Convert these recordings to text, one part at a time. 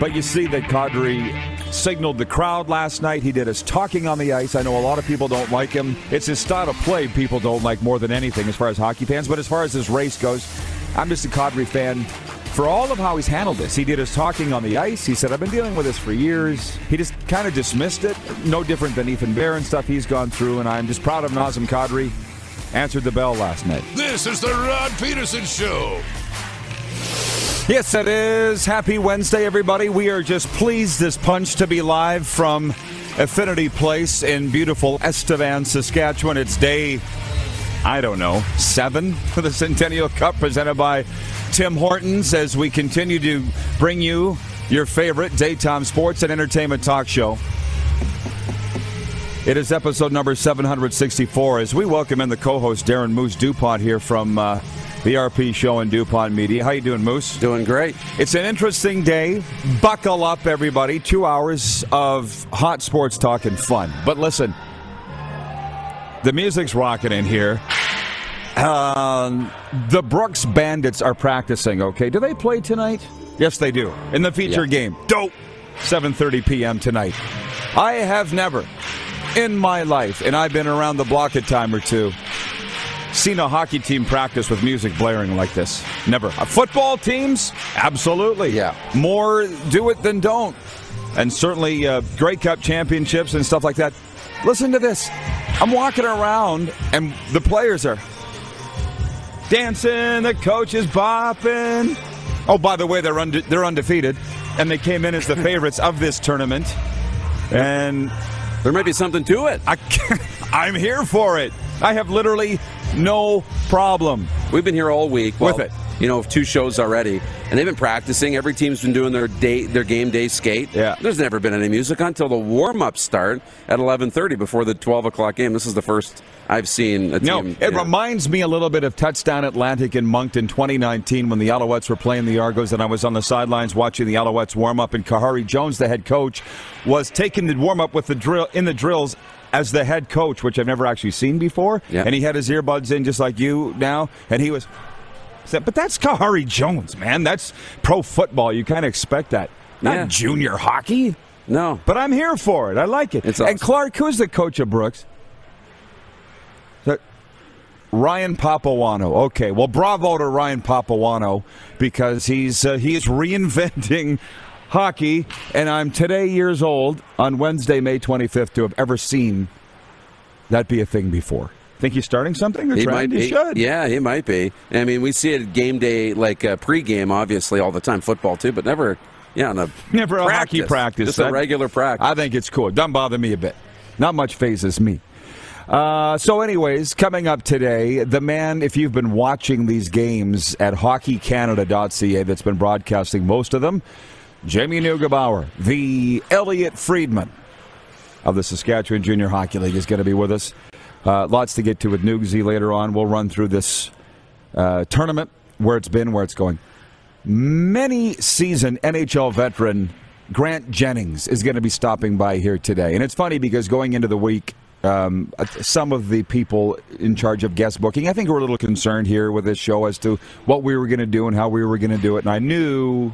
But you see that Kadri signaled the crowd last night. He did his talking on the ice. I know a lot of people don't like him. It's his style of play people don't like more than anything as far as hockey fans. But as far as this race goes, I'm just a Kadri fan for all of how he's handled this. He did his talking on the ice. He said, I've been dealing with this for years. He just kind of dismissed it. No different than Ethan Bear and stuff he's gone through. And I'm just proud of Nazem Kadri. Answered the bell last night. This is the Rod Pederson Show. Yes, it is. Happy Wednesday, everybody. We are just pleased as punch to be live from Affinity Place in beautiful Estevan, Saskatchewan. It's day, I don't know, 7 for the Centennial Cup presented by Tim Hortons as we continue to bring you your favorite daytime sports and entertainment talk show. It is episode number 764 as we welcome in the co-host Darren Moose-Dupont here from the RP Show and DuPont Media. How you doing, Moose? Doing great. It's an interesting day. Buckle up, everybody. 2 hours of hot sports talk and fun. But listen, the music's rocking in here. The Brooks Bandits are practicing, okay? Do they play tonight? Yes, they do. In the feature game. Dope. 7:30 p.m. tonight. I have never in my life, and I've been around the block a time or two, seen a hockey team practice with music blaring like this. Never. Football teams? Absolutely. Yeah. More do it than don't. And certainly Grey Cup championships and stuff like that. Listen to this. I'm walking around and the players are dancing. The coach is bopping. Oh, by the way, they're undefeated. And they came in as the favorites of this tournament. And there may be something to it. I'm here for it. I have literally no problem. We've been here all week with it. You know, 2 shows already, and they've been practicing. Every team's been doing their game day skate. Yeah. There's never been any music until the warm-up start at 11:30 before the 12 o'clock game. This is the first I've seen a team. It reminds me a little bit of Touchdown Atlantic in Moncton 2019 when the Alouettes were playing the Argos, and I was on the sidelines watching the Alouettes warm up, and Kahari Jones, the head coach, was taking the warm up with the drill in the drills as the head coach, which I've never actually seen before. Yeah. And he had his earbuds in just like you now, and he was. But that's Kahari Jones, man. That's pro football. You kind of expect that. Not junior hockey. No. But I'm here for it. I like it. It's awesome. And Clark, who's the coach of Brooks? Ryan Papuano. Okay. Well, bravo to Ryan Papuano because he is reinventing hockey. And I'm today years old on Wednesday, May 25th, to have ever seen that be a thing before. Think he's starting something? Or he should. Yeah, he might be. I mean, we see it at game day, like pregame, obviously, all the time. Football, too, but never a hockey practice. Just a regular practice. I think it's cool. It doesn't bother me a bit. Not much phases me. So anyways, coming up today, the man, if you've been watching these games at hockeycanada.ca that's been broadcasting most of them, Jamie Neugebauer, the Elliott Friedman of the Saskatchewan Junior Hockey League is going to be with us. Lots to get to with Nugsy later on. We'll run through this tournament, where it's been, where it's going. Many-season NHL veteran Grant Jennings is going to be stopping by here today. And it's funny because going into the week, some of the people in charge of guest booking, I think, were a little concerned here with this show as to what we were going to do and how we were going to do it. And I knew,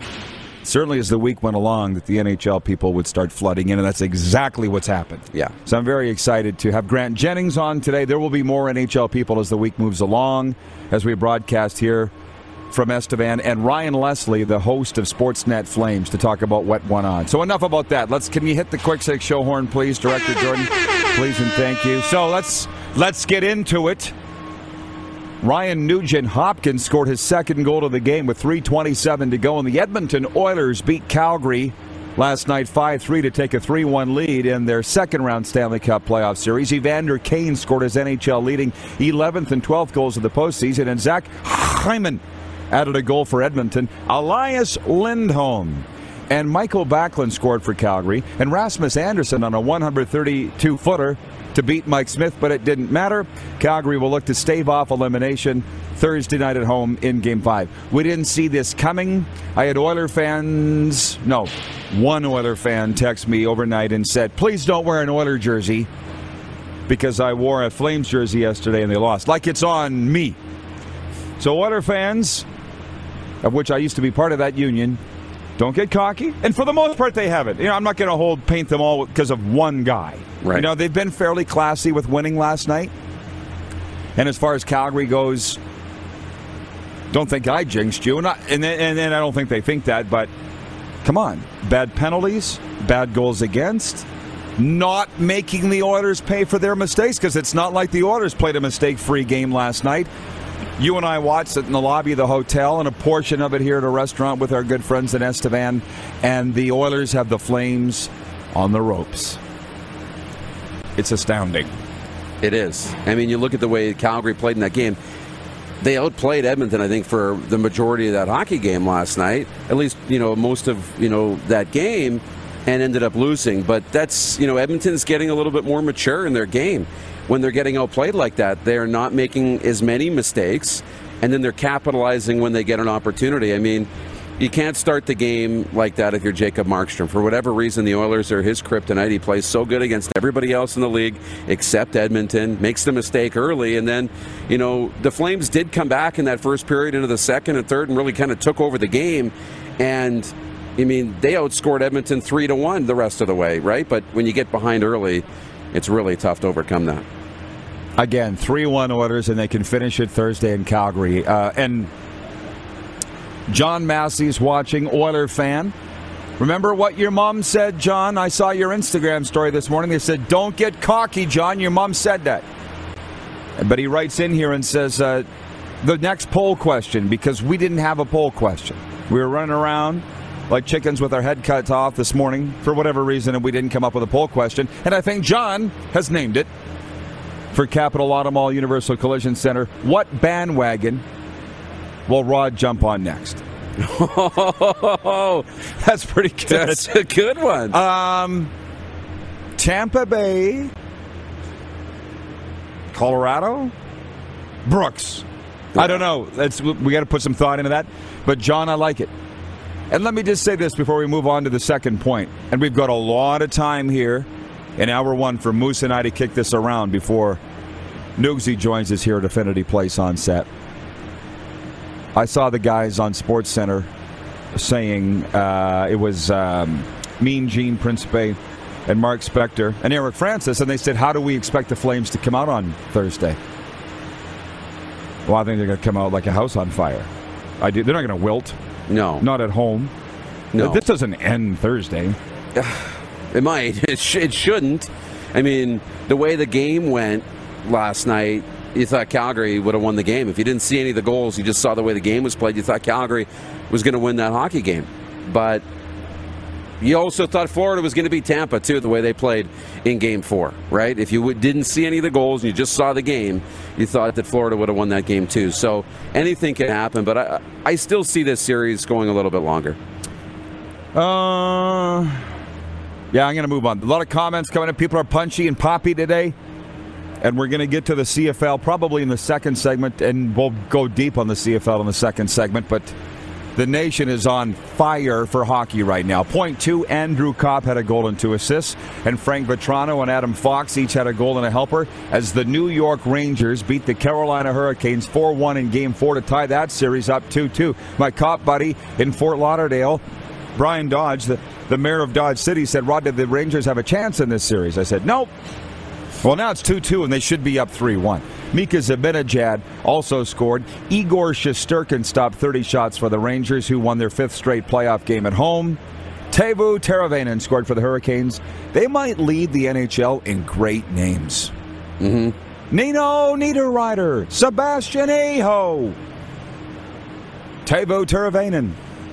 certainly as the week went along, that the NHL people would start flooding in, and that's exactly what's happened. Yeah. So I'm very excited to have Grant Jennings on today. There will be more NHL people as the week moves along, as we broadcast here from Estevan, and Ryan Leslie, the host of Sportsnet Flames, to talk about what went on. So enough about that. Can you hit the quick six show horn, please, Director Jordan? Please and thank you. So let's get into it. Ryan Nugent-Hopkins scored his second goal of the game with 3:27 to go, and the Edmonton Oilers beat Calgary last night 5-3 to take a 3-1 lead in their second-round Stanley Cup playoff series. Evander Kane scored his NHL-leading 11th and 12th goals of the postseason, and Zach Hyman added a goal for Edmonton. Elias Lindholm and Michael Backlund scored for Calgary, and Rasmus Anderson on a 132-footer to beat Mike Smith, but it didn't matter. Calgary will look to stave off elimination Thursday night at home in Game 5. We didn't see this coming. I had one Oiler fan text me overnight and said, please don't wear an Oiler jersey, because I wore a Flames jersey yesterday and they lost. Like it's on me. So Oiler fans, of which I used to be part of that union, don't get cocky. And for the most part, they haven't. You know, I'm not going to paint them all because of one guy. Right. You know, they've been fairly classy with winning last night. And as far as Calgary goes, don't think I jinxed you. And I don't think they think that, but come on. Bad penalties, bad goals against, not making the Oilers pay for their mistakes, because it's not like the Oilers played a mistake-free game last night. You and I watched it in the lobby of the hotel and a portion of it here at a restaurant with our good friends in Estevan, and the Oilers have the Flames on the ropes. It's astounding. It is. I mean, you look at the way Calgary played in that game. They outplayed Edmonton, I think, for the majority of that hockey game last night, at least, you know, most of, you know, that game, and ended up losing. But that's, you know, Edmonton's getting a little bit more mature in their game. When they're getting outplayed like that, they're not making as many mistakes, and then they're capitalizing when they get an opportunity. I mean, you can't start the game like that if you're Jacob Markstrom. For whatever reason, the Oilers are his kryptonite. He plays so good against everybody else in the league except Edmonton, makes the mistake early, and then, you know, the Flames did come back in that first period into the second and third and really kind of took over the game. And, I mean, they outscored Edmonton 3-1 the rest of the way, right? But when you get behind early, it's really tough to overcome that. Again, 3-1 Oilers, and they can finish it Thursday in Calgary. And John Massey's watching, Oiler fan. Remember what your mom said, John? I saw your Instagram story this morning. They said, don't get cocky, John. Your mom said that. But he writes in here and says, the next poll question, because we didn't have a poll question. We were running around like chickens with our head cut off this morning for whatever reason, and we didn't come up with a poll question. And I think John has named it for Capital Auto Mall Universal Collision Center. What bandwagon will Rod jump on next? Oh, that's pretty good. That's a good one. Tampa Bay, Colorado, Brooks. I don't know. We got to put some thought into that. But, John, I like it. And let me just say this before we move on to the second point. And we've got a lot of time here in hour one for Moose and I to kick this around before Nugsy joins us here at Affinity Place on set. I saw the guys on SportsCenter saying it was Mean Gene Principe and Mark Spector and Eric Francis, and they said, how do we expect the Flames to come out on Thursday? Well, I think they're going to come out like a house on fire. I do. They're not going to wilt. No. Not at home. No. This doesn't end Thursday. It might. It shouldn't. I mean, the way the game went last night, you thought Calgary would have won the game. If you didn't see any of the goals, you just saw the way the game was played, you thought Calgary was going to win that hockey game. But you also thought Florida was going to beat Tampa, too, the way they played in Game 4, right? If you didn't see any of the goals and you just saw the game, you thought that Florida would have won that game, too. So anything can happen, but I still see this series going a little bit longer. Yeah, I'm going to move on. A lot of comments coming in. People are punchy and poppy today. And we're going to get to the CFL probably in the second segment, and we'll go deep on the CFL in the second segment. But the nation is on fire for hockey right now. Point two, Andrew Kopp had a goal and 2 assists, and Frank Vetrano and Adam Fox each had a goal and a helper as the New York Rangers beat the Carolina Hurricanes 4-1 in Game 4 to tie that series up 2-2. My Kopp buddy in Fort Lauderdale, Brian Dodge, the mayor of Dodge City, said, Rod, did the Rangers have a chance in this series? I said, nope. Well, now it's 2-2, and they should be up 3-1. Mika Zibanejad also scored. Igor Shesterkin stopped 30 shots for the Rangers, who won their 5th straight playoff game at home. Teuvo Teravainen scored for the Hurricanes. They might lead the NHL in great names. Nino Niederreiter, Sebastian Aho, Teuvo Teravainen.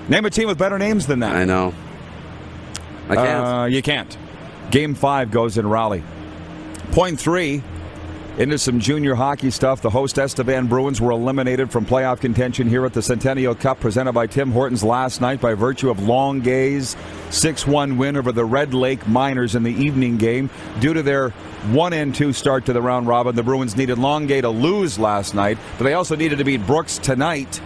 Name a team with better names than that. I know. I can't. You can't. Game 5 goes in Raleigh. Point three, Into some junior hockey stuff, the host Estevan Bruins were eliminated from playoff contention here at the Centennial Cup presented by Tim Hortons last night by virtue of Longueuil's 6-1 win over the Red Lake Miners in the evening game. Due to their 1-2 start to the round robin, the Bruins needed Longueuil to lose last night, but they also needed to beat Brooks tonight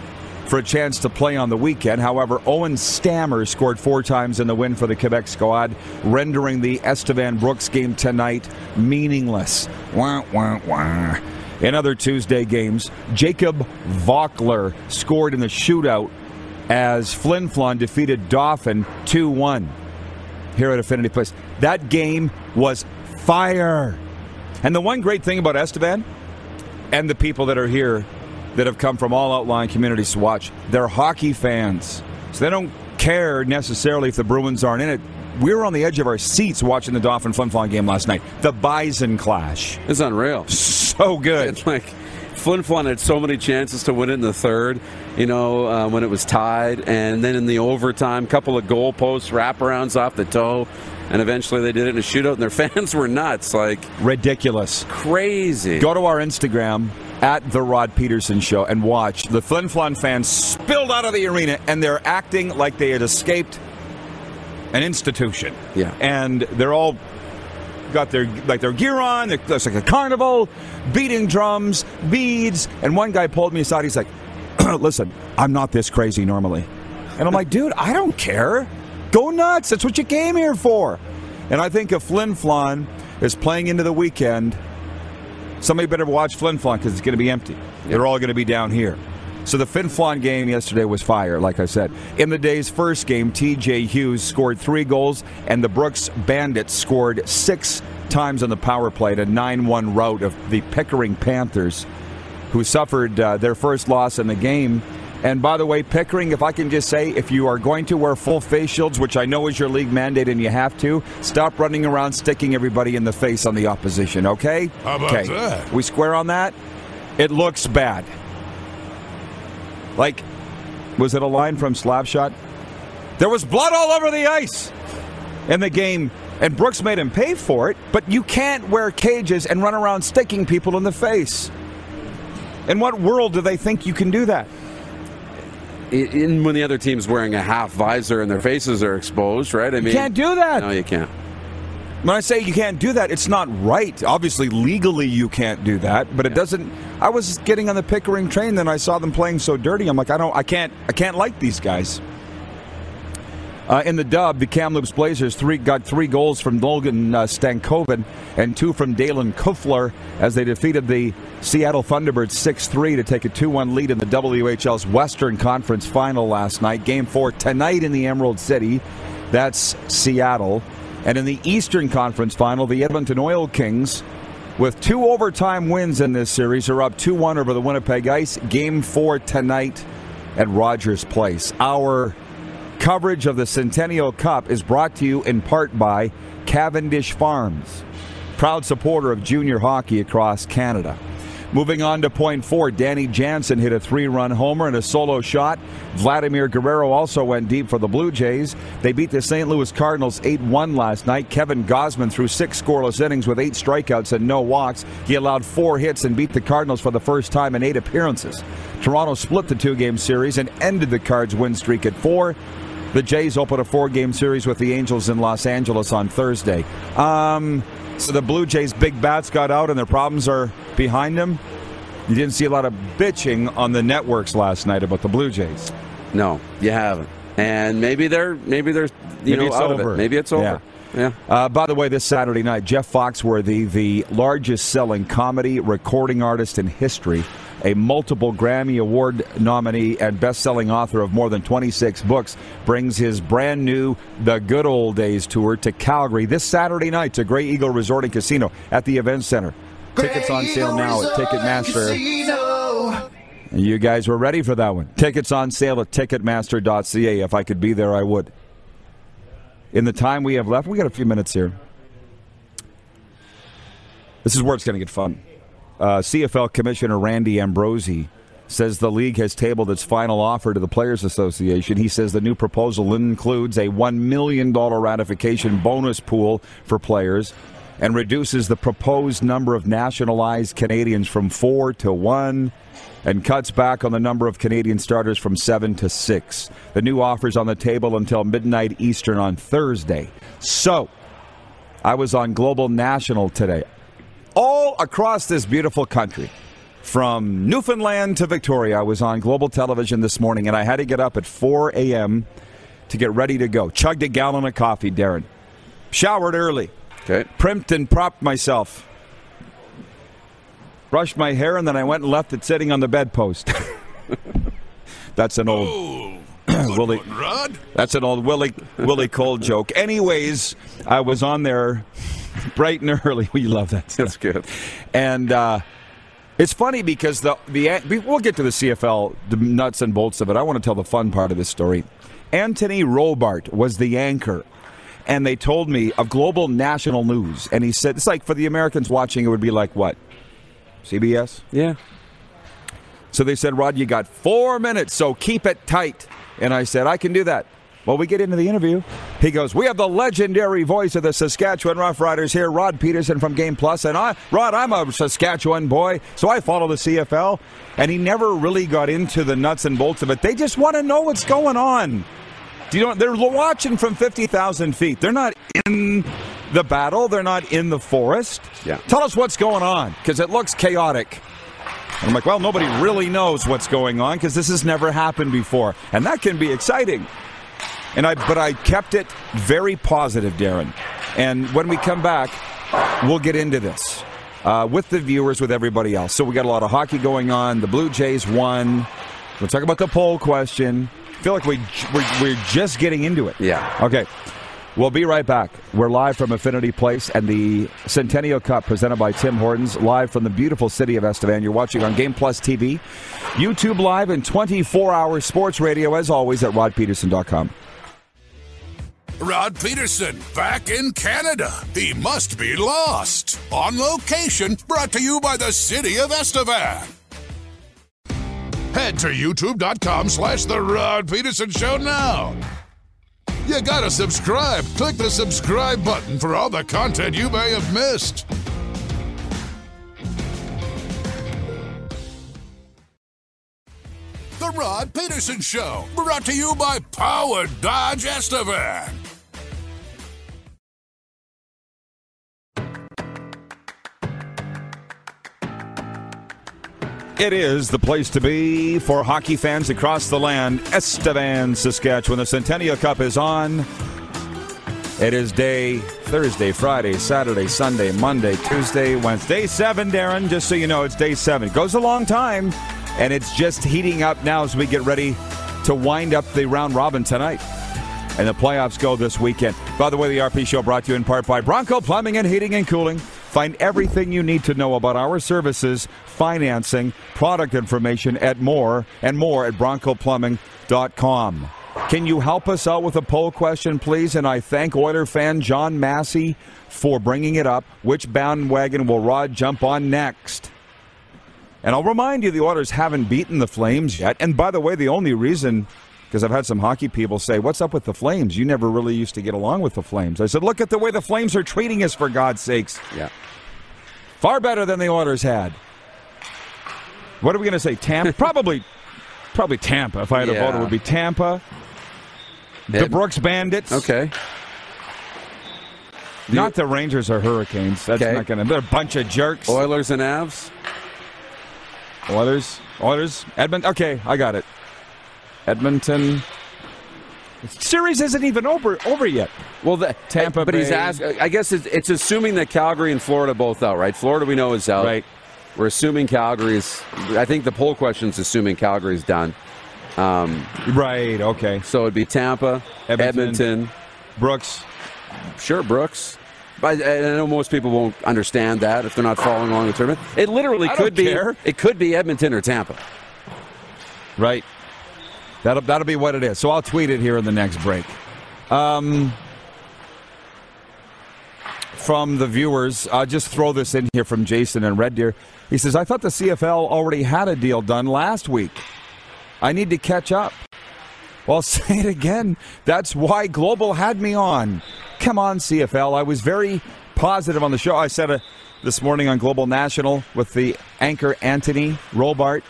for a chance to play on the weekend. However, Owen Stammer scored 4 times in the win for the Quebec squad, rendering the Estevan Brooks game tonight meaningless. Wah, wah, wah. In other Tuesday games, Jacob Vockler scored in the shootout as Flin Flon defeated Dauphin 2-1 here at Affinity Place. That game was fire. And the one great thing about Estevan and the people that are here that have come from all outlying communities to watch, they're hockey fans. So they don't care necessarily if the Bruins aren't in it. We were on the edge of our seats watching the Dauphin Flin Flon game last night. The Bison clash. It's unreal. So good. It's like Flin Flon had so many chances to win it in the third, you know, when it was tied. And then in the overtime, couple of goal posts, wraparounds off the toe. And eventually they did it in a shootout, and their fans were nuts. Like, ridiculous. Crazy. Go to our Instagram, at the Rod Pederson Show, and watch the Flin Flon fans spilled out of the arena, and they're acting like they had escaped an institution. Yeah. And they're all got their gear on. It's like a carnival, beating drums, beads. And one guy pulled me aside. He's like, listen, I'm not this crazy normally. And I'm like, dude, I don't care. Go nuts. That's what you came here for. And I think if Flin Flon is playing into the weekend, somebody better watch Flin Flon because it's going to be empty. Yep. They're all going to be down here. So the Flin Flon game yesterday was fire, like I said. In the day's first game, TJ Hughes scored 3 goals, and the Brooks Bandits scored 6 times on the power play in a 9-1 rout of the Pickering Panthers, who suffered their first loss in the game. And by the way, Pickering, if I can just say, if you are going to wear full face shields, which I know is your league mandate and you have to, stop running around sticking everybody in the face on the opposition, okay? How about that? We square on that? It looks bad. Like, was it a line from Slapshot? There was blood all over the ice in the game, and Brooks made him pay for it, but you can't wear cages and run around sticking people in the face. In what world do they think you can do that? When the other team's wearing a half visor and their faces are exposed, right? I mean, you can't do that. No, you can't. When I say you can't do that, it's not right. Obviously, legally, you can't do that, but it doesn't. I was getting on the Pickering train, then I saw them playing so dirty. I'm like, I can't like these guys. In the dub, the Kamloops Blazers got 3 goals from Logan Stankoven and 2 from Dalen Kufler as they defeated the Seattle Thunderbirds 6-3 to take a 2-1 lead in the WHL's Western Conference Final last night. Game 4 tonight in the Emerald City. That's Seattle. And in the Eastern Conference Final, the Edmonton Oil Kings, with 2 overtime wins in this series, are up 2-1 over the Winnipeg Ice. Game 4 tonight at Rogers Place. Our coverage of the Centennial Cup is brought to you in part by Cavendish Farms, proud supporter of junior hockey across Canada. Moving on to point 4, Danny Jansen hit a 3-run homer and a solo shot. Vladimir Guerrero also went deep for the Blue Jays. They beat the St. Louis Cardinals 8-1 last night. Kevin Gosman threw 6 scoreless innings with 8 strikeouts and no walks. He allowed 4 hits and beat the Cardinals for the first time in 8 appearances. Toronto split the 2-game series and ended the Cards' win streak at 4. The Jays open a 4-game series with the Angels in Los Angeles on Thursday. So the Blue Jays' big bats got out and their problems are behind them. You didn't see a lot of bitching on the networks last night about the Blue Jays. No, you haven't. And maybe they're you know, out of it. Maybe it's over. Yeah. By the way, this Saturday night, Jeff Foxworthy, the largest selling comedy recording artist in history, a multiple Grammy Award nominee and best-selling author of more than 26 books, brings his brand new The Good Old Days tour to Calgary this Saturday night to Grey Eagle Resort and Casino at the Event Center. Tickets on sale now at Ticketmaster. You guys were ready for that one. Tickets on sale at Ticketmaster.ca. If I could be there, I would. In the time we have left, we got a few minutes here. This is where it's going to get fun. CFL Commissioner Randy Ambrosie says the league has tabled its final offer to the Players Association. He says the new proposal includes a $1 million ratification bonus pool for players and reduces the proposed number of nationalized Canadians from 4 to 1 and cuts back on the number of Canadian starters from 7 to 6. The new offer's on the table until midnight Eastern on Thursday. So, I was on Global National today. All across this beautiful country, from Newfoundland to Victoria, I was on Global Television this morning, and I had to get up at 4 a.m. to get ready to go. Chugged a gallon of coffee, Darren. Showered early. Okay. Primped and propped myself. Brushed my hair, and then I went and left it sitting on the bedpost. That's an old Willie. Rod? That's an old Willie Cole joke. Anyways, I was on there bright and early. We love that stuff. That's good. And it's funny because we'll get to the CFL, the nuts and bolts of it. I want to tell the fun part of this story. Anthony Robart was the anchor. And they told me of Global National News. And he said, it's like for the Americans watching, it would be like what? CBS? Yeah. So they said, Rod, you got 4 minutes, so keep it tight. And I said, I can do that. Well, we get into the interview. He goes, we have the legendary voice of the Saskatchewan Roughriders here, Rod Pederson from Game Plus. And I'm a Saskatchewan boy, so I follow the CFL. And he never really got into the nuts and bolts of it. They just want to know what's going on. You know, they're watching from 50,000 feet. They're not in the battle. They're not in the forest. Yeah. Tell us what's going on, because it looks chaotic. And I'm like, well, nobody really knows what's going on, because this has never happened before. And that can be exciting. But I kept it very positive, Darren. And when we come back, we'll get into this with the viewers, with everybody else. So we got a lot of hockey going on. The Blue Jays won. We'll talk about the poll question. I feel like we're just getting into it. Yeah. Okay. We'll be right back. We're live from Affinity Place and the Centennial Cup presented by Tim Hortons, live from the beautiful city of Estevan. You're watching on Game Plus TV, YouTube Live, and 24-hour sports radio, as always, at rodpederson.com. Rod Pederson, back in Canada. He must be lost. On location, brought to you by the city of Estevan. Head to youtube.com/The Rod Pederson Show now. You gotta subscribe. Click the subscribe button for all the content you may have missed. The Rod Pederson Show, brought to you by Power Dodge Estevan. It is the place to be for hockey fans across the land. Estevan, Saskatchewan. The Centennial Cup is on. It is Thursday, Friday, Saturday, Sunday, Monday, Tuesday, Wednesday. Day 7, Darren, just so you know, it's day 7. It goes a long time, and it's just heating up now as we get ready to wind up the round robin tonight. And the playoffs go this weekend. By the way, the RP Show brought to you in part by Bronco Plumbing and Heating and Cooling. Find everything you need to know about our services, financing, product information, and more at broncoplumbing.com. Can you help us out with a poll question, please? And I thank Oiler fan John Massey for bringing it up. Which bandwagon will Rod jump on next? And I'll remind you, the Oilers haven't beaten the Flames yet. And by the way, the only reason... because I've had some hockey people say, what's up with the Flames? You never really used to get along with the Flames. I said, look at the way the Flames are treating us, for God's sakes. Yeah. Far better than the Oilers had. What are we going to say? Tampa? probably Tampa. If I had a vote, it would be Tampa. The Brooks Bandits. Okay. Not the Rangers or Hurricanes. That's okay. Not going to... They're a bunch of jerks. Oilers and Avs? Oilers. Edmonton. Okay, I got it. Edmonton. The series isn't even over yet. Well, Tampa Bay. But he's asked, I guess it's assuming that Calgary and Florida both out, right? Florida we know is out. Right. We're assuming Calgary's. I think the poll question's assuming Calgary's done. Right, okay. So it'd be Tampa, Edmonton. Brooks. Sure, Brooks. But I know most people won't understand that if they're not following along the tournament. It literally could be Edmonton or Tampa. Right. That'll be what it is. So I'll tweet it here in the next break. From the viewers, I'll just throw this in here from Jason in Red Deer. He says, I thought the CFL already had a deal done last week. I need to catch up. Well, say it again. That's why Global had me on. Come on, CFL. I was very... positive on the show. I said it this morning on Global National with the anchor Anthony Robart.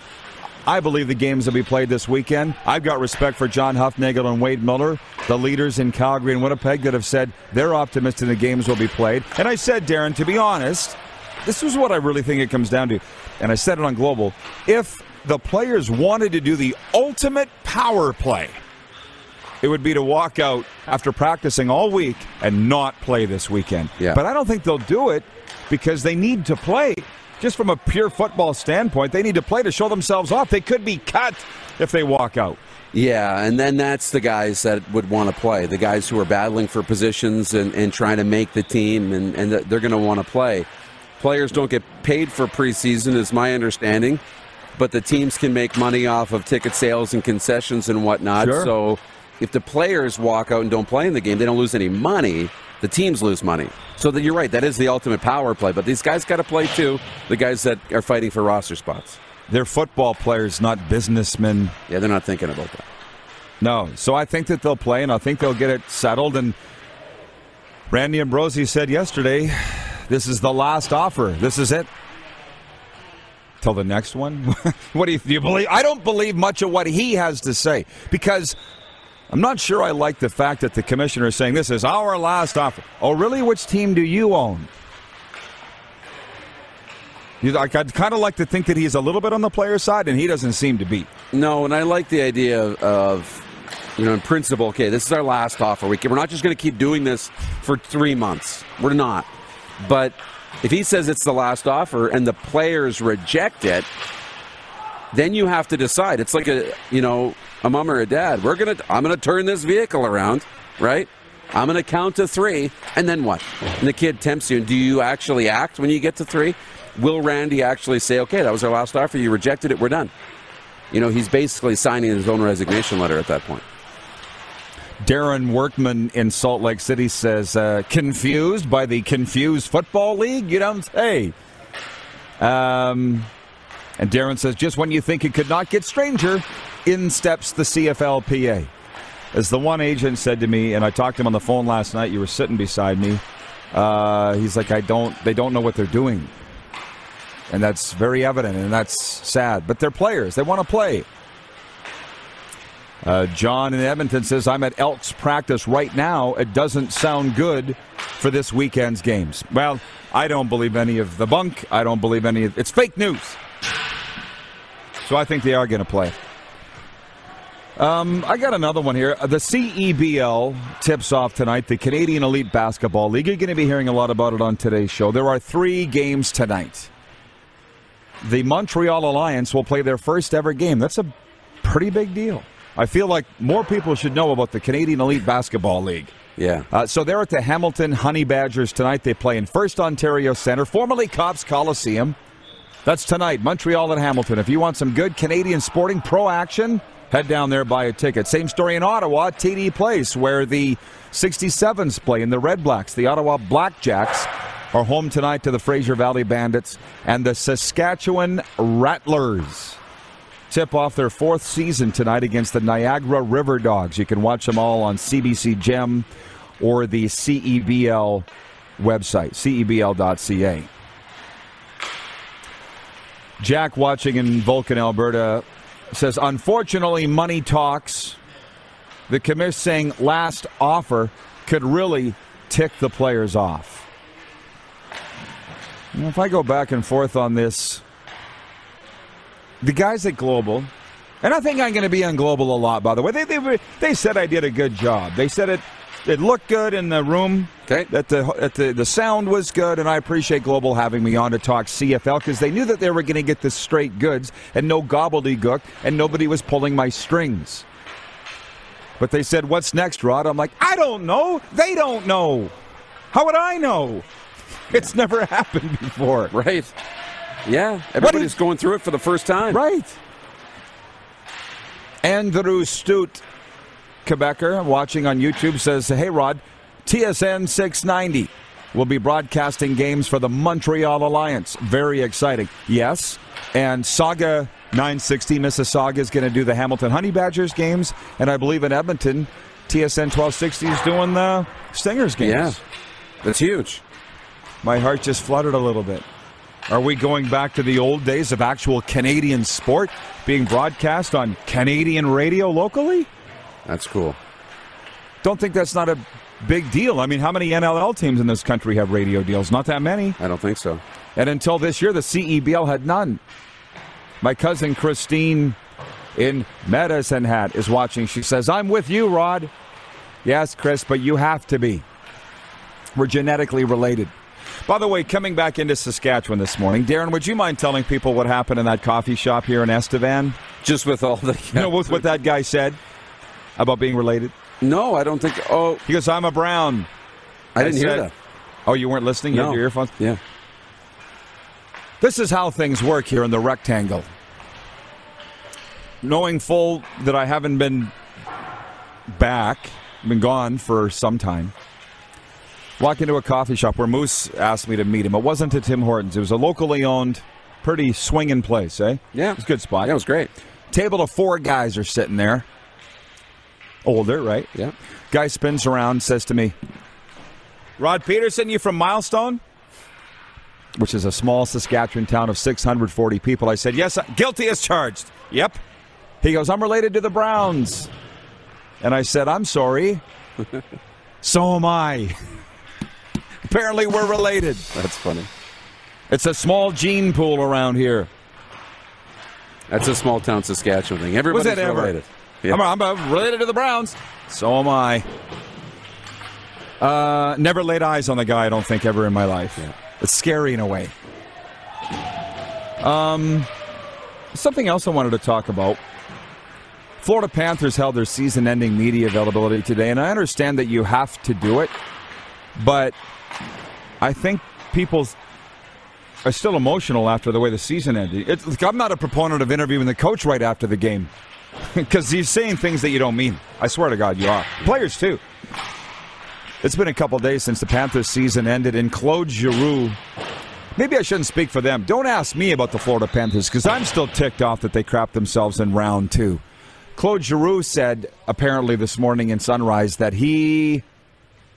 I believe the games will be played this weekend. I've got respect for John Huffnagel and Wade Miller, the leaders in Calgary and Winnipeg that have said they're optimistic the games will be played. And I said, Darren, to be honest, this is what I really think it comes down to. And I said it on Global. If the players wanted to do the ultimate power play, it would be to walk out after practicing all week and not play this weekend. Yeah. But I don't think they'll do it because they need to play. Just from a pure football standpoint, they need to play to show themselves off. They could be cut if they walk out. Yeah, and then that's the guys that would want to play, the guys who are battling for positions and trying to make the team, and they're going to want to play. Players don't get paid for preseason, is my understanding, but the teams can make money off of ticket sales and concessions and whatnot. Sure. So if the players walk out and don't play in the game, they don't lose any money. The teams lose money. So that you're right, that is the ultimate power play. But these guys got to play too, the guys that are fighting for roster spots. They're football players, not businessmen. Yeah, they're not thinking about that. No. So I think that they'll play, and I think they'll get it settled. And Randy Ambrosie said yesterday, this is the last offer. This is it. Till the next one? What do you believe? I don't believe much of what he has to say because I'm not sure I like the fact that the commissioner is saying this is our last offer. Oh, really? Which team do you own? I'd kind of like to think that he's a little bit on the player's side, and he doesn't seem to be. No, and I like the idea of, you know, in principle, okay, this is our last offer. We're not just going to keep doing this for 3 months. We're not. But if he says it's the last offer and the players reject it, then you have to decide. It's like a mom or a dad. I'm gonna turn this vehicle around, right? I'm gonna count to three, and then what? And the kid tempts you. Do you actually act when you get to three? Will Randy actually say, okay, that was our last offer, you rejected it, we're done? You know, he's basically signing his own resignation letter at that point. Darren Workman in Salt Lake City says, confused by the confused football league? You don't say. And Darren says, just when you think it could not get stranger, in steps the CFLPA. As the one agent said to me, and I talked to him on the phone last night, you were sitting beside me, he's like, they don't know what they're doing. And that's very evident, and that's sad. But they're players. They want to play. John in Edmonton says, I'm at Elks practice right now. It doesn't sound good for this weekend's games. Well, I don't believe any of the bunk. I don't believe any of it's fake news. So I think they are going to play. I got another one here. The CEBL tips off tonight, the Canadian Elite Basketball League. You're going to be hearing a lot about it on today's show. There are 3 games tonight. The Montreal Alliance will play their first ever game. That's a pretty big deal. I feel like more people should know about the Canadian Elite Basketball League. Yeah. So they're at the Hamilton Honey Badgers tonight. They play in First Ontario Centre, formerly Cobb's Coliseum. That's tonight, Montreal and Hamilton. If you want some good Canadian sporting pro action, head down there, buy a ticket. Same story in Ottawa, TD Place, where the 67s play in the Red Blacks. The Ottawa Blackjacks are home tonight to the Fraser Valley Bandits and the Saskatchewan Rattlers. Tip off their 4th season tonight against the Niagara River Dogs. You can watch them all on CBC Gem or the CEBL website, CEBL.ca. Jack watching in Vulcan, Alberta, says, unfortunately, money talks. The commish saying last offer could really tick the players off. Now, if I go back and forth on this, the guys at Global, and I think I'm going to be on Global a lot, by the way. They said I did a good job. They said it looked good in the room, okay, that the sound was good, and I appreciate Global having me on to talk CFL because they knew that they were going to get the straight goods and no gobbledygook, and nobody was pulling my strings. But they said, what's next, Rod? I'm like, I don't know. They don't know. How would I know? It's never happened before. Right. Yeah. Everybody's going through it for the first time. Right. Andrew Stute, Quebecer, watching on YouTube, says, hey, Rod, TSN 690 will be broadcasting games for the Montreal Alliance. Very exciting. Yes, and Saga 960 Mississauga is going to do the Hamilton Honey Badgers games, and I believe in Edmonton, TSN 1260 is doing the Stingers games. Yeah, that's huge. My heart just fluttered a little bit. Are we going back to the old days of actual Canadian sport being broadcast on Canadian radio locally? That's cool. Don't think that's not a big deal. I mean, how many NLL teams in this country have radio deals? Not that many. I don't think so. And until this year, the CEBL had none. My cousin Christine in Medicine Hat is watching. She says, I'm with you, Rod. Yes, Chris, but you have to be. We're genetically related. By the way, coming back into Saskatchewan this morning, Darren, would you mind telling people what happened in that coffee shop here in Estevan? Just with all the... You know, with what that guy said about being related? No, I don't think... Oh, he goes, I'm a Brown. I didn't hear that. Oh, you weren't listening? No. You had your earphones? Yeah. This is how things work here in the rectangle. Knowing full that I haven't been back, been gone for some time. Walk into a coffee shop where Moose asked me to meet him. It wasn't at Tim Hortons. It was a locally owned, pretty swinging place, eh? Yeah. It was a good spot. Yeah, it was great. Table of four guys are sitting there. Older, right? Yeah. Guy spins around, says to me, Rod Pederson, you from Milestone? Which is a small Saskatchewan town of 640 people. I said, yes, guilty as charged. Yep. He goes, I'm related to the Browns. And I said, I'm sorry. So am I. Apparently we're related. That's funny. It's a small gene pool around here. That's a small town Saskatchewan thing. Everybody's related. Yeah. I'm related to the Browns. So am I. Never laid eyes on the guy, I don't think, ever in my life. Yeah. It's scary in a way. Something else I wanted to talk about. Florida Panthers held their season-ending media availability today, and I understand that you have to do it, but I think people are still emotional after the way the season ended. I'm not a proponent of interviewing the coach right after the game because he's saying things that you don't mean. I swear to God, you are. Players, too. It's been a couple days since the Panthers season ended, and Claude Giroux, maybe I shouldn't speak for them. Don't ask me about the Florida Panthers because I'm still ticked off that they crapped themselves in round two. Claude Giroux said, apparently this morning in Sunrise, that he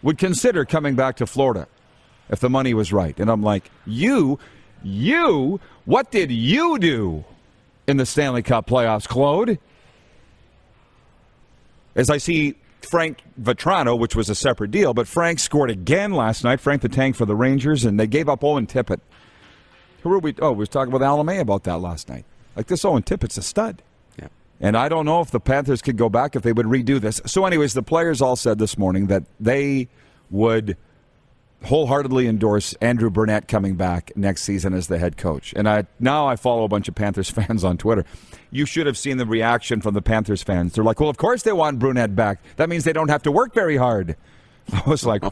would consider coming back to Florida if the money was right. And I'm like, you, what did you do in the Stanley Cup playoffs, Claude? As I see Frank Vetrano, which was a separate deal, but Frank scored again last night, Frank the Tank for the Rangers, and they gave up Owen Tippett. Who were we? Oh, we were talking with Al LeMay about that last night. Like, this Owen Tippett's a stud. Yeah. And I don't know if the Panthers could go back if they would redo this. So anyways, the players all said this morning that they would wholeheartedly endorse Andrew Burnett coming back next season as the head coach. And now I follow a bunch of Panthers fans on Twitter. You should have seen the reaction from the Panthers fans. They're like, well, of course they want Brunette back. That means they don't have to work very hard. I was like,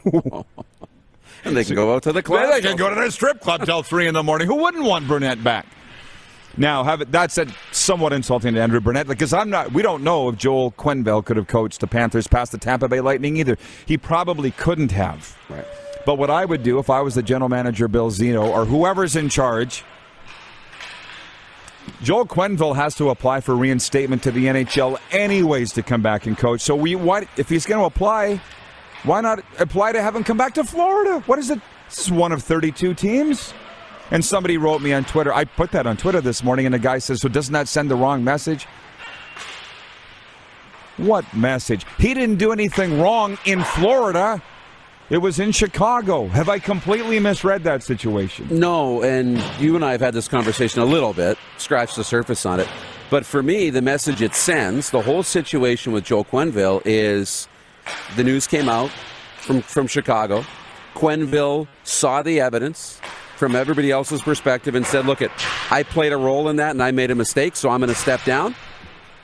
and they can go out to the club. They can go to the strip club till 3 in the morning. Who wouldn't want Brunette back? Now, that's somewhat insulting to Andrew Burnett because we don't know if Joel Quenneville could have coached the Panthers past the Tampa Bay Lightning either. He probably couldn't have. Right. But what I would do if I was the general manager, Bill Zito, or whoever's in charge, Joel Quenneville has to apply for reinstatement to the NHL anyways to come back and coach. So if he's going to apply, why not apply to have him come back to Florida? What is it? This is one of 32 teams. And somebody wrote me on Twitter. I put that on Twitter this morning, and a guy says, so doesn't that send the wrong message? What message? He didn't do anything wrong in Florida. It was in Chicago. Have I completely misread that situation? No, and you and I have had this conversation a little bit, scratched the surface on it. But for me, the message it sends, the whole situation with Joel Quenneville is the news came out from Chicago. Quenneville saw the evidence from everybody else's perspective and said, look, I played a role in that and I made a mistake, so I'm going to step down.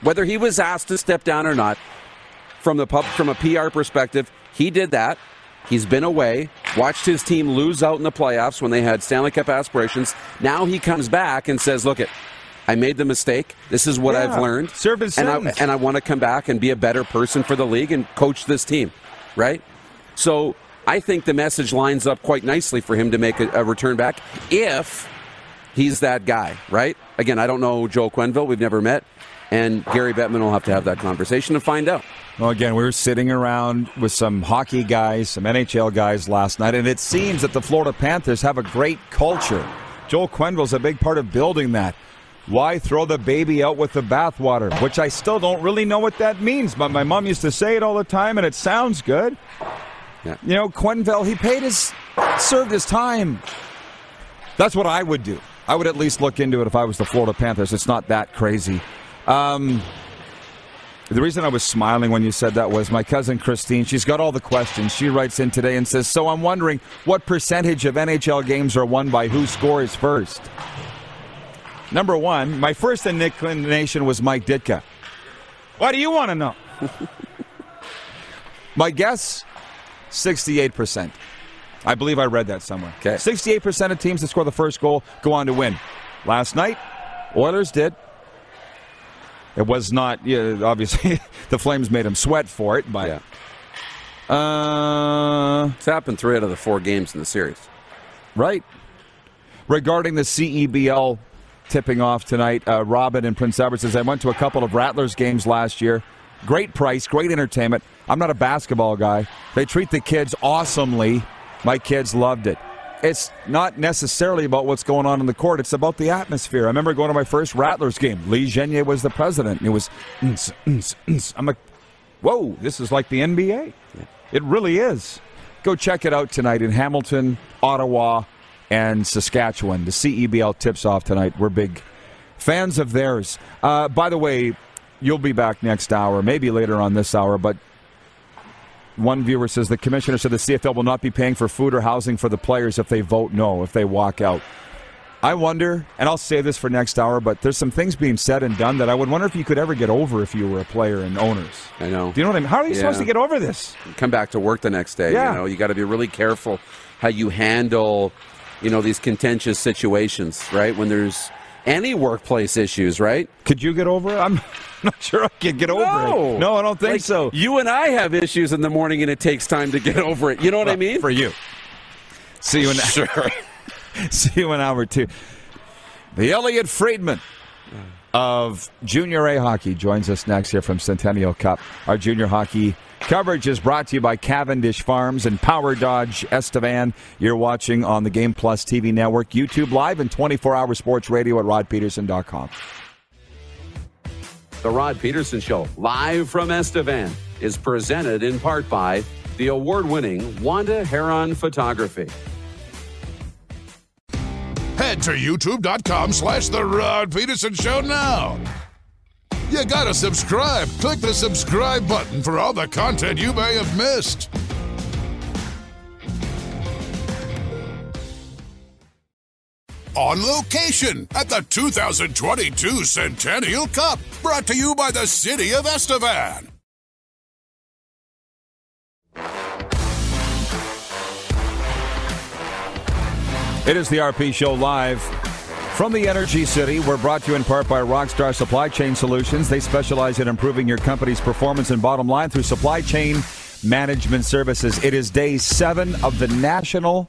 Whether he was asked to step down or not, from a PR perspective, he did that. He's been away, watched his team lose out in the playoffs when they had Stanley Cup aspirations. Now he comes back and says, look, I made the mistake. This is what I've learned. And I want to come back and be a better person for the league and coach this team, right? So I think the message lines up quite nicely for him to make a return back if he's that guy, right? Again, I don't know Joel Quenneville. We've never met. And Gary Bettman will have to have that conversation and find out. Well, again, we were sitting around with some hockey guys, some NHL guys last night, and it seems that the Florida Panthers have a great culture. Joel Quenville's a big part of building that. Why throw the baby out with the bathwater? Which I still don't really know what that means, but my mom used to say it all the time, and it sounds good. Yeah. You know, Quenneville, he served his time. That's what I would do. I would at least look into it if I was the Florida Panthers. It's not that crazy. The reason I was smiling when you said that was my cousin Christine. She's got all the questions. She writes in today and says, so I'm wondering what percentage of NHL games are won by who scores first. Number one, my first inclination was Mike Ditka. What do you want to know? My guess, 68%. I believe I read that somewhere. Okay. 68% of teams that score the first goal go on to win. Last night, Oilers did. It was not, obviously, the Flames made them sweat for it. But, yeah. It's happened 3 out of the 4 games in the series. Right. Regarding the CEBL tipping off tonight, Robin in Prince Albert says, I went to a couple of Rattlers games last year. Great price, great entertainment. I'm not a basketball guy. They treat the kids awesomely. My kids loved it. It's not necessarily about what's going on the court. It's about the atmosphere. I remember going to my first Rattlers game. Lee Genier was the president. It was, I'm like, whoa, this is like the NBA. It really is. Go check it out tonight in Hamilton, Ottawa, and Saskatchewan. The CEBL tips off tonight. We're big fans of theirs. By the way, you'll be back next hour, maybe later on this hour, but one viewer says the commissioner said the CFL will not be paying for food or housing for the players if they vote no, if they walk out. I wonder, and I'll save this for next hour, but there's some things being said and done that I would wonder if you could ever get over if you were a player and owners. I know. Do you know what I mean? How are you supposed to get over this? You come back to work the next day. Yeah. You know, you got to be really careful how you handle, you know, these contentious situations, right? When there's any workplace issues, right? Could you get over it? I'm not sure I can get over it. No, I don't think so. You and I have issues in the morning, and it takes time to get over it. You know what I mean? For you. See you in See you in hour two. The Elliott Friedman of Junior A Hockey joins us next here from Centennial Cup. Our junior hockey coverage is brought to you by Cavendish Farms and Power Dodge Estevan. You're watching on the Game Plus TV network, YouTube Live, and 24-hour sports radio at rodpederson.com. The Rod Pederson Show, live from Estevan, is presented in part by the award-winning Wanda Heron Photography. Head to youtube.com/The Rod Pederson Show now. You gotta subscribe. Click the subscribe button for all the content you may have missed. On location at the 2022 Centennial Cup, brought to you by the City of Estevan. It is the RP Show live from the Energy City. We're brought to you in part by Rockstar Supply Chain Solutions. They specialize in improving your company's performance and bottom line through supply chain management services. It is day 7 of the National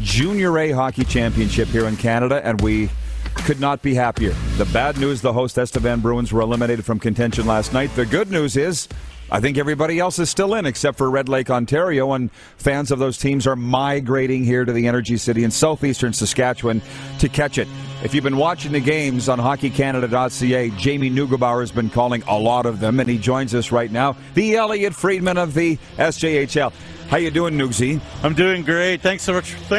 Junior A Hockey Championship here in Canada, and we could not be happier. The bad news, the host Estevan Bruins were eliminated from contention last night. The good news is, I think everybody else is still in except for Red Lake, Ontario, and fans of those teams are migrating here to the Energy City in southeastern Saskatchewan to catch it. If you've been watching the games on hockeycanada.ca, Jamie Neugebauer has been calling a lot of them, and he joins us right now, the Elliott Friedman of the SJHL. How you doing, Noogsy? I'm doing great. Thanks so much for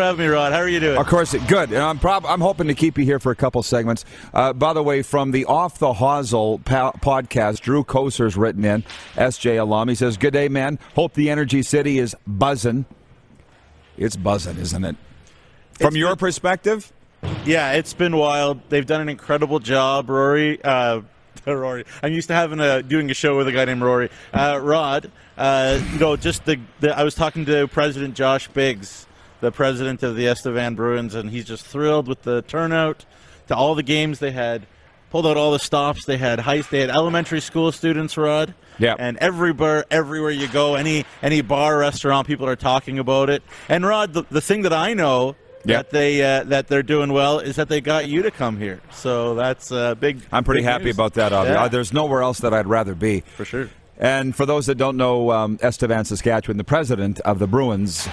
having me, Rod. How are you doing? Of course, good. And I'm hoping to keep you here for a couple segments. By the way, from the Off the Hazel podcast, Drew Koser's written in, SJ alum. He says, good day, man. Hope the Energy City is buzzing. It's buzzing, isn't it? From your perspective? Yeah, it's been wild. They've done an incredible job, Rory. Rory, I'm used to having doing a show with a guy named Rory. Rod, you know, just I was talking to President Josh Biggs, the president of the Estevan Bruins, and he's just thrilled with the turnout to all the games they had. Pulled out all the stops. They had heist. They had elementary school students, Rod. Yeah. And everywhere you go, any bar, restaurant, people are talking about it. And Rod, the thing that I know. Yep. That they're doing well is that they got you to come here. So that's big. I'm pretty happy about that, obviously. Yeah. There's nowhere else that I'd rather be. For sure. And for those that don't know, Estevan, Saskatchewan, the president of the Bruins,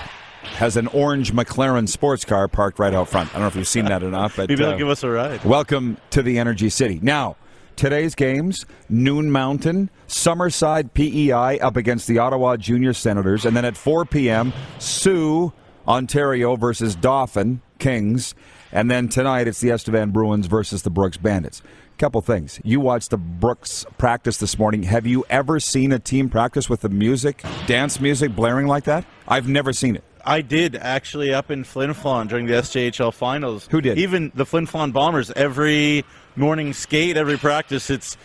has an orange McLaren sports car parked right out front. I don't know if you've seen that or not, but maybe they'll give us a ride. Welcome to the Energy City. Now, today's games: Noon Mountain, Summerside PEI up against the Ottawa Junior Senators, and then at 4 p.m., Sioux, Ontario versus Dauphin, Kings, and then tonight it's the Estevan Bruins versus the Brooks Bandits. Couple things. You watched the Brooks practice this morning. Have you ever seen a team practice with the music, dance music blaring like that? I've never seen it. I did, actually, up in Flin Flon during the SJHL finals. Who did? Even the Flin Flon Bombers. Every morning skate, every practice, it's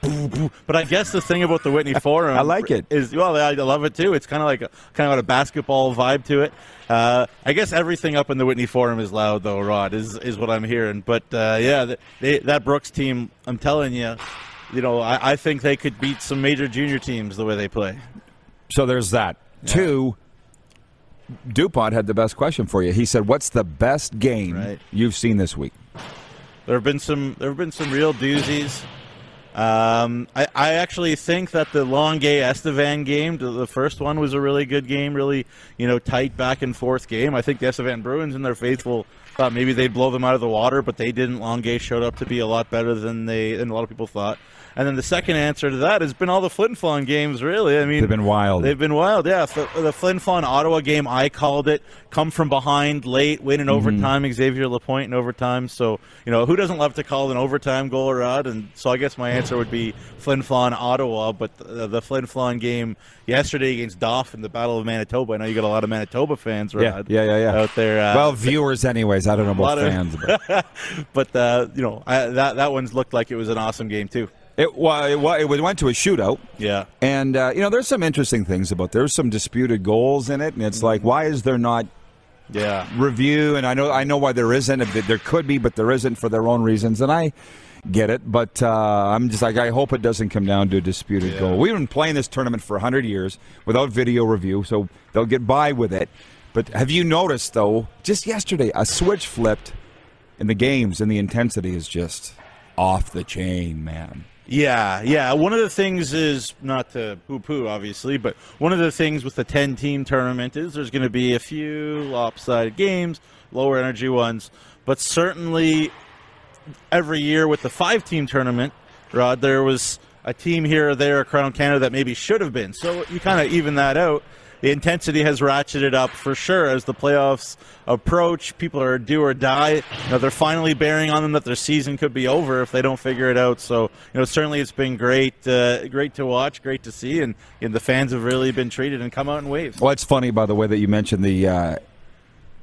boo, boo. But I guess the thing about the Whitney Forum, I like it. Well, I love it too. It's kind of like a basketball vibe to it. I guess everything up in the Whitney Forum is loud, though. Rod is what I'm hearing. But yeah, that Brooks team, I'm telling you, I think they could beat some major junior teams the way they play. So there's that. Yeah. Two. Dupont had the best question for you. He said, "What's the best game you've seen this week?" There have been some real doozies. I actually think that the Longueuil Estevan game, the first one, was a really good game, really tight back and forth game. I think the Estevan Bruins and their faithful thought maybe they'd blow them out of the water, but they didn't. Longueuil showed up to be a lot better than a lot of people thought. And then the second answer to that has been all the Flin Flon games, really. I mean, they've been wild. They've been wild, yeah. The Flin Flon Ottawa game, I called it. Come from behind, late, win in overtime. Xavier Lapointe in overtime. So, who doesn't love to call an overtime goal, Rod? And so I guess my answer would be Flin Flon Ottawa. But the Flin Flon game yesterday against Dauphin in the Battle of Manitoba. I know you got a lot of Manitoba fans, Rod. Yeah. Out there. Well, viewers, anyways. I don't know about fans. But that one's looked like it was an awesome game, too. It went to a shootout. Yeah. And, there's some interesting things about there. There's some disputed goals in it, and it's like, why is there not review? And I know why there isn't. There could be, but there isn't for their own reasons. And I get it, but I'm just like, I hope it doesn't come down to a disputed goal. We've been playing this tournament for 100 years without video review, so they'll get by with it. But have you noticed, though, just yesterday, a switch flipped in the games, and the intensity is just off the chain, man. Yeah. One of the things is, not to poo-poo, obviously, but one of the things with the 10-team tournament is there's going to be a few lopsided games, lower energy ones, but certainly every year with the 5-team tournament, Rod, there was a team here or there around Canada that maybe should have been. So you kind of even that out. The intensity has ratcheted up for sure as the playoffs approach. People are do or die. They're finally bearing on them that their season could be over if they don't figure it out. So, certainly it's been great, great to watch, great to see, and the fans have really been treated and come out in waves. Well, it's funny, by the way, that you mentioned the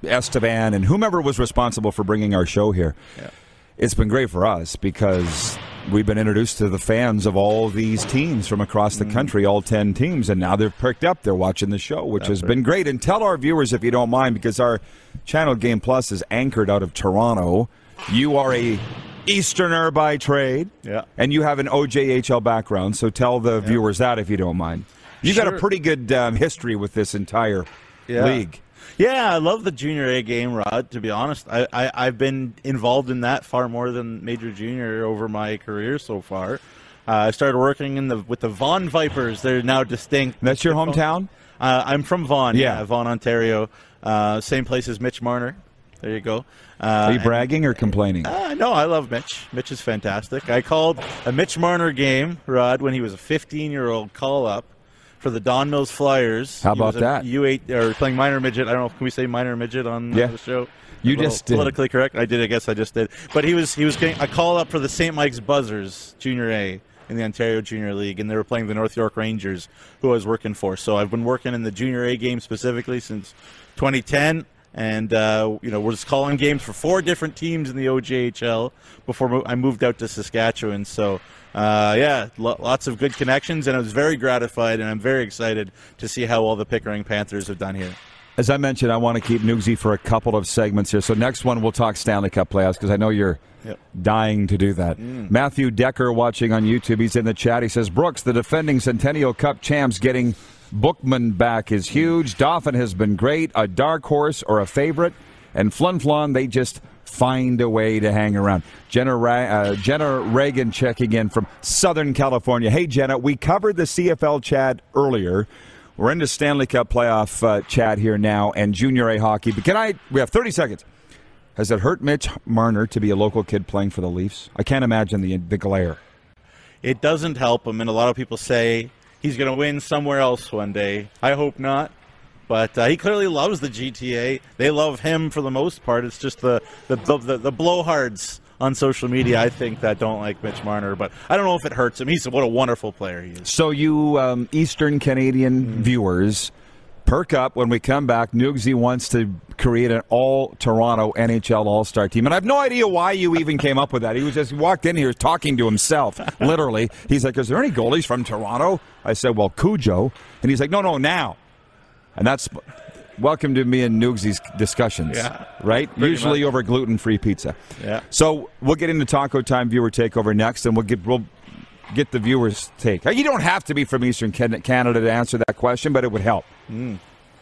Estevan and whomever was responsible for bringing our show here. Yeah. It's been great for us because we've been introduced to the fans of all these teams from across the country, all 10 teams, and now they're perked up. They're watching the show, which has been great. And tell our viewers, if you don't mind, because our channel Game Plus is anchored out of Toronto. You are a Easterner by trade, and you have an OJHL background, so tell the viewers that, if you don't mind. You've got a pretty good history with this entire league. Yeah, I love the Junior A game, Rod, to be honest. I've been involved in that far more than Major Junior over my career so far. I started working with the Vaughan Vipers. They're now distinct. That's your hometown? I'm from Vaughan, Vaughan, Ontario. Same place as Mitch Marner. There you go. Are you bragging or complaining? No, I love Mitch. Mitch is fantastic. I called a Mitch Marner game, Rod, when he was a 15-year-old call-up for the Don Mills Flyers. How about that? U8 or playing minor midget. I don't know. Can we say minor midget on the show? You just did. Politically correct. I did. I guess I just did. But he was getting a call up for the St. Mike's Buzzers Junior A in the Ontario Junior League, and they were playing the North York Rangers, who I was working for. So I've been working in the Junior A game specifically since 2010. And, we're just calling games for 4 different teams in the OJHL before I moved out to Saskatchewan. So, lots of good connections, and I was very gratified, and I'm very excited to see how all the Pickering Panthers have done here. As I mentioned, I want to keep Noogsy for a couple of segments here. So next one, we'll talk Stanley Cup playoffs, because I know you're dying to do that. Matthew Decker watching on YouTube. He's in the chat. He says, Brooks, the defending Centennial Cup champs, getting Bookman back is huge. Dauphin has been great, a dark horse or a favorite, and Flin Flon, they just find a way to hang around. Jenna Reagan checking in from Southern California. Hey, Jenna, we covered the CFL chat earlier. We're into Stanley Cup playoff chat here now and Junior A hockey. But we have 30 seconds. Has it hurt Mitch Marner to be a local kid playing for the Leafs? I can't imagine the glare. It doesn't help him, and a lot of people say he's going to win somewhere else one day. I hope not. But he clearly loves the GTA. They love him for the most part. It's just the blowhards on social media, I think, that don't like Mitch Marner. But I don't know if it hurts him. What a wonderful player he is. So you Eastern Canadian viewers, perk up. When we come back, Nugsy wants to create an all-Toronto NHL All-Star team. And I have no idea why you even came up with that. He walked in here talking to himself, literally. He's like, is there any goalies from Toronto? I said, well, Cujo. And he's like, no, now. And that's welcome to me and Nugsy's discussions, right? Usually much over gluten-free pizza. Yeah. So we'll get into Taco Time Viewer Takeover next, and we'll get the viewer's take. You don't have to be from Eastern Canada to answer that question, but it would help.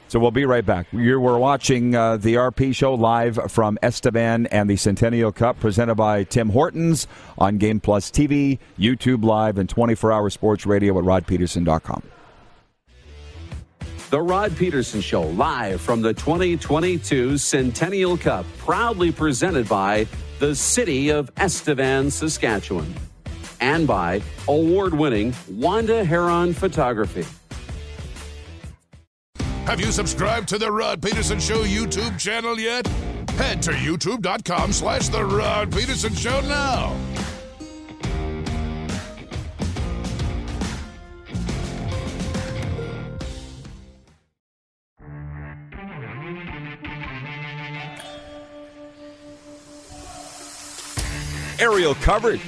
So we'll be right back. We're watching the RP Show live from Estevan and the Centennial Cup, presented by Tim Hortons on Game Plus TV, YouTube Live, and 24-hour sports radio at rodpederson.com. The Rod Pederson Show, live from the 2022 Centennial Cup, proudly presented by the City of Estevan, Saskatchewan, and by award-winning Wanda Heron Photography. Have you subscribed to the Rod Pederson Show YouTube channel yet? Head to youtube.com/The Rod Pederson Show now. Aerial coverage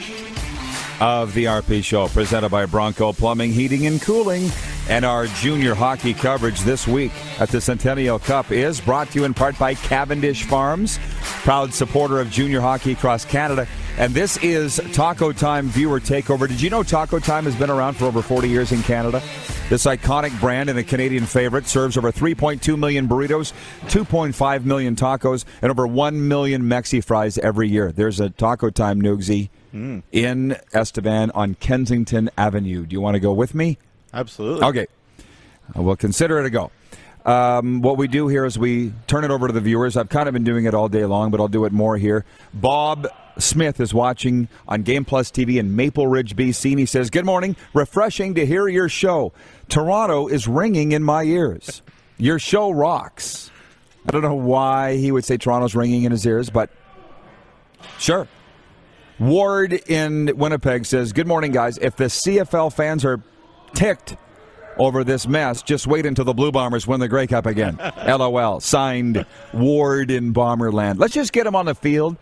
of the RP Show presented by Bronco Plumbing, Heating, and Cooling. And our junior hockey coverage this week at the Centennial Cup is brought to you in part by Cavendish Farms, proud supporter of junior hockey across Canada. And this is Taco Time Viewer Takeover. Did you know Taco Time has been around for over 40 years in Canada? This iconic brand and a Canadian favorite serves over 3.2 million burritos, 2.5 million tacos, and over 1 million Mexi fries every year. There's a Taco Time, Nugsy, in Estevan on Kensington Avenue. Do you want to go with me? Absolutely. Okay. We'll consider it a go. What we do here is we turn it over to the viewers. I've kind of been doing it all day long, but I'll do it more here. Bob Smith is watching on Game Plus TV in Maple Ridge, BC, and he says, good morning. Refreshing to hear your show. Toronto is ringing in my ears. Your show rocks. I don't know why he would say Toronto's ringing in his ears, but sure. Ward in Winnipeg says, good morning, guys. If the CFL fans are ticked over this mess, just wait until the Blue Bombers win the Grey Cup again. LOL. Signed, Ward in Bomberland. Let's just get him on the field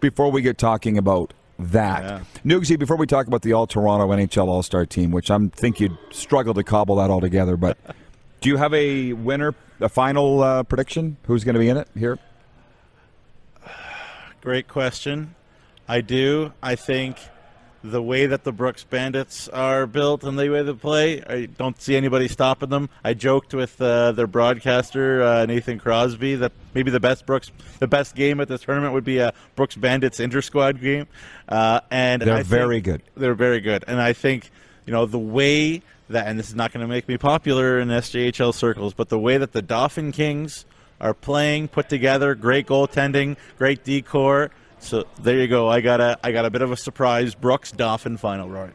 before we get talking about that. Yeah. Nugsy, before we talk about the All-Toronto NHL All-Star team, which I think you'd struggle to cobble that all together, but do you have a winner, a final prediction? Who's going to be in it here? Great question. I do. I think the way that the Brooks Bandits are built and the way they play, I don't see anybody stopping them. I joked with their broadcaster, Nathan Crosby, that maybe the best game at this tournament would be a Brooks Bandits inter-squad game. And they're very good. They're very good. And I think, the way that, and this is not going to make me popular in SJHL circles, but the way that the Dauphin Kings are playing, put together, great goaltending, great decor. So there you go. I got a bit of a surprise Brooks Dauphin final, right.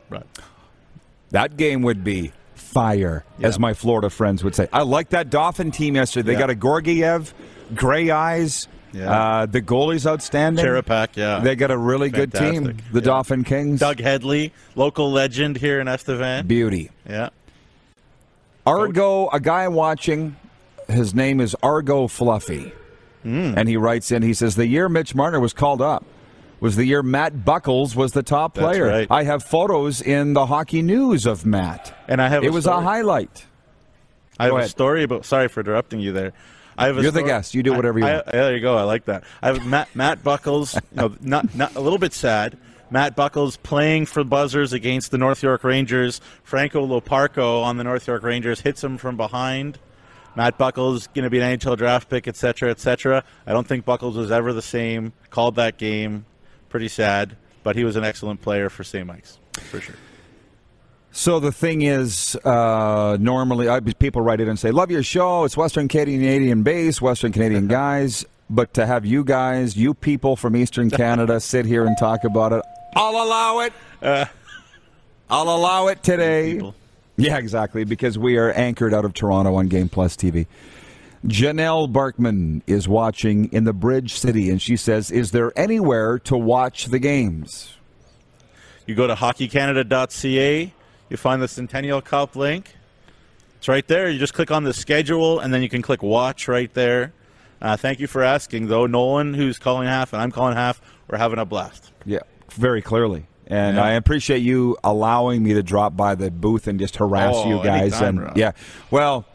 That game would be fire, as my Florida friends would say. I like that Dauphin team yesterday. They got a Gorgiev, Gray Eyes, the goalie's outstanding. Chiripak, They got a really good team, the Dauphin Kings. Doug Headley, local legend here in Estevan. Beauty. Yeah. Argo, a guy watching, his name is Argo Fluffy. And he writes in, he says, the year Mitch Marner was called up was the year Matt Buckles was the top player. Right. I have photos in the Hockey News of Matt. And it was a highlight. I have a story about, sorry for interrupting you there. You're the guest. You do whatever you want. There you go. I like that. I have Matt Buckles, not a little bit sad. Matt Buckles playing for Buzzers against the North York Rangers. Franco Loparco on the North York Rangers hits him from behind. Matt Buckles going to be an NHL draft pick, etc., etc. I don't think Buckles was ever the same. Called that game. Pretty sad. But he was an excellent player for St. Mike's, for sure. So the thing is, normally people write it and say, love your show. It's Western Canadian based, Western Canadian guys. But to have you guys, you people from Eastern Canada, sit here and talk about it, I'll allow it. I'll allow it today. People. Yeah, exactly, because we are anchored out of Toronto on Game Plus TV. Janelle Barkman is watching in the Bridge City, and she says, is there anywhere to watch the games? You go to hockeycanada.ca. You find the Centennial Cup link. It's right there. You just click on the schedule, and then you can click watch right there. Thank you for asking, though. Nolan, who's calling half, and I'm calling half, we're having a blast. Yeah, very clearly. And yeah. I appreciate you allowing me to drop by the booth and just harass you guys. Anytime, and yeah, well,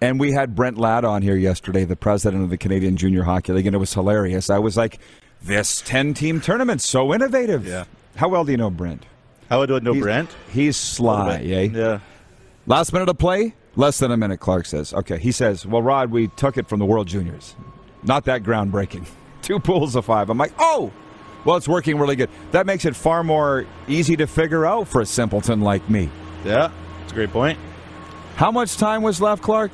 and we had Brent Ladd on here yesterday, the president of the Canadian Junior Hockey League, and it was hilarious. I was like, this 10-team tournament's so innovative. Yeah. How well do you know Brent? How do I know Brent? He's sly, eh? Yeah. Last minute of play? Less than a minute, Clark says. Okay, he says, well, Rod, we took it from the World Juniors. Not that groundbreaking. 2 pools of 5. I'm like, oh! Well, it's working really good. That makes it far more easy to figure out for a simpleton like me. Yeah, that's a great point. How much time was left, Clark?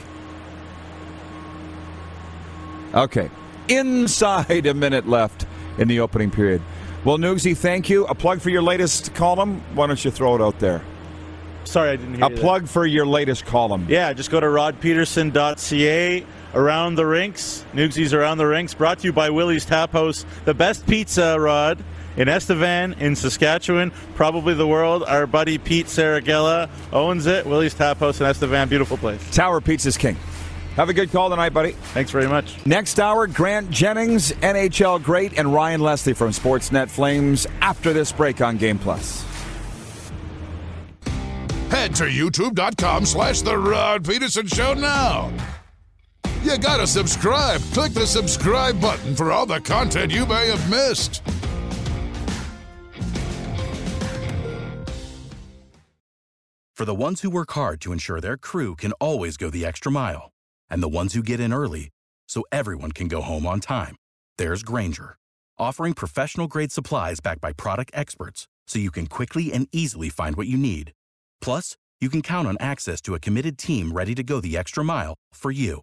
Okay. Inside a minute left in the opening period. Well, Noogsy, thank you. A plug for your latest column. Why don't you throw it out there? Sorry, I didn't hear you. A plug for your latest column. Yeah, just go to rodpederson.ca. Around the Rinks. Noogsy's Around the Rinks. Brought to you by Willie's Tap House. The best pizza, Rod, in Estevan, in Saskatchewan, probably the world. Our buddy Pete Saragella owns it. Willie's Tap House in Estevan. Beautiful place. Tower Pizza's king. Have a good call tonight, buddy. Thanks very much. Next hour, Grant Jennings, NHL great, and Ryan Leslie from Sportsnet Flames after this break on Game Plus. Head to youtube.com/The Rod Pederson Show now. You gotta subscribe. Click the subscribe button for all the content you may have missed. For the ones who work hard to ensure their crew can always go the extra mile, and the ones who get in early so everyone can go home on time. There's Grainger, offering professional-grade supplies backed by product experts so you can quickly and easily find what you need. Plus, you can count on access to a committed team ready to go the extra mile for you.